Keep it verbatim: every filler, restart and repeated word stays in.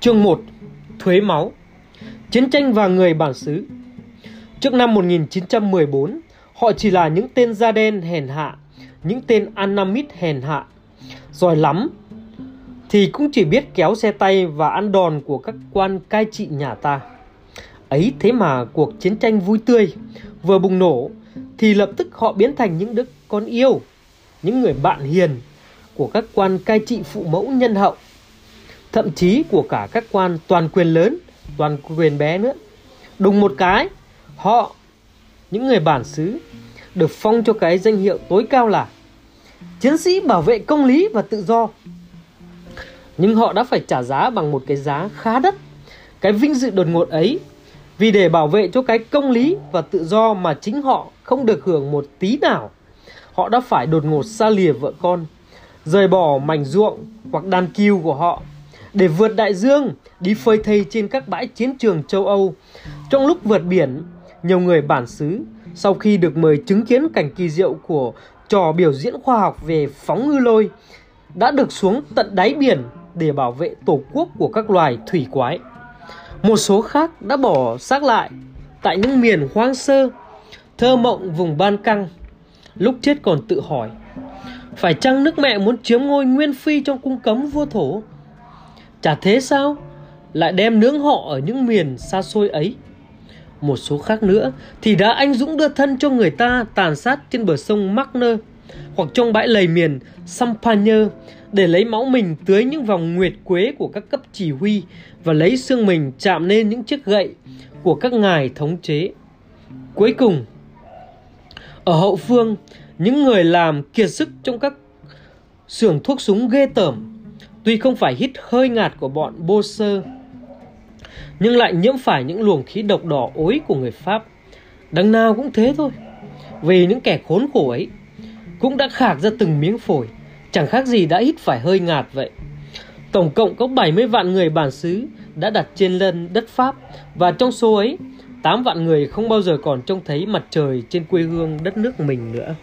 Chương một. Thuế máu. Chiến tranh và người bản xứ. Trước năm một nghìn chín trăm mười bốn, họ chỉ là những tên da đen hèn hạ, những tên Annamit hèn hạ. Giỏi lắm thì cũng chỉ biết kéo xe tay và ăn đòn của các quan cai trị nhà ta. Ấy thế mà cuộc chiến tranh vui tươi vừa bùng nổ thì lập tức họ biến thành những đứa con yêu, những người bạn hiền của các quan cai trị phụ mẫu nhân hậu, thậm chí của cả các quan toàn quyền lớn, toàn quyền bé nữa. Đùng một cái, họ, những người bản xứ, được phong cho cái danh hiệu tối cao là chiến sĩ bảo vệ công lý và tự do. Nhưng họ đã phải trả giá bằng một cái giá khá đắt, cái vinh dự đột ngột ấy, vì để bảo vệ cho cái công lý và tự do mà chính họ không được hưởng một tí nào, họ đã phải đột ngột xa lìa vợ con, rời bỏ mảnh ruộng hoặc đàn cừu của họ để vượt đại dương, đi phơi thây trên các bãi chiến trường châu Âu. Trong lúc vượt biển, nhiều người bản xứ sau khi được mời chứng kiến cảnh kỳ diệu của trò biểu diễn khoa học về phóng ngư lôi đã được xuống tận đáy biển để bảo vệ tổ quốc của các loài thủy quái. Một số khác đã bỏ xác lại tại những miền hoang sơ, thơ mộng vùng Ban Căng, lúc chết còn tự hỏi: phải chăng nước mẹ muốn chiếm ngôi nguyên phi trong cung cấm vua Thổ? Chả thế sao lại đem nướng họ ở những miền xa xôi ấy. Một số khác nữa thì đã anh dũng đưa thân cho người ta tàn sát trên bờ sông Marne hoặc trong bãi lầy miền Champagne để lấy máu mình tưới những vòng nguyệt quế của các cấp chỉ huy và lấy xương mình chạm lên những chiếc gậy của các ngài thống chế. Cuối cùng, ở hậu phương, những người làm kiệt sức trong các xưởng thuốc súng ghê tởm, tuy không phải hít hơi ngạt của bọn Boxer, nhưng lại nhiễm phải những luồng khí độc đỏ ối của người Pháp. Đằng nào cũng thế thôi, vì những kẻ khốn khổ ấy cũng đã khạc ra từng miếng phổi, chẳng khác gì đã hít phải hơi ngạt vậy. Tổng cộng có bảy mươi vạn người bản xứ đã đặt trên lân đất Pháp, và trong số ấy, tám vạn người không bao giờ còn trông thấy mặt trời trên quê hương đất nước mình nữa.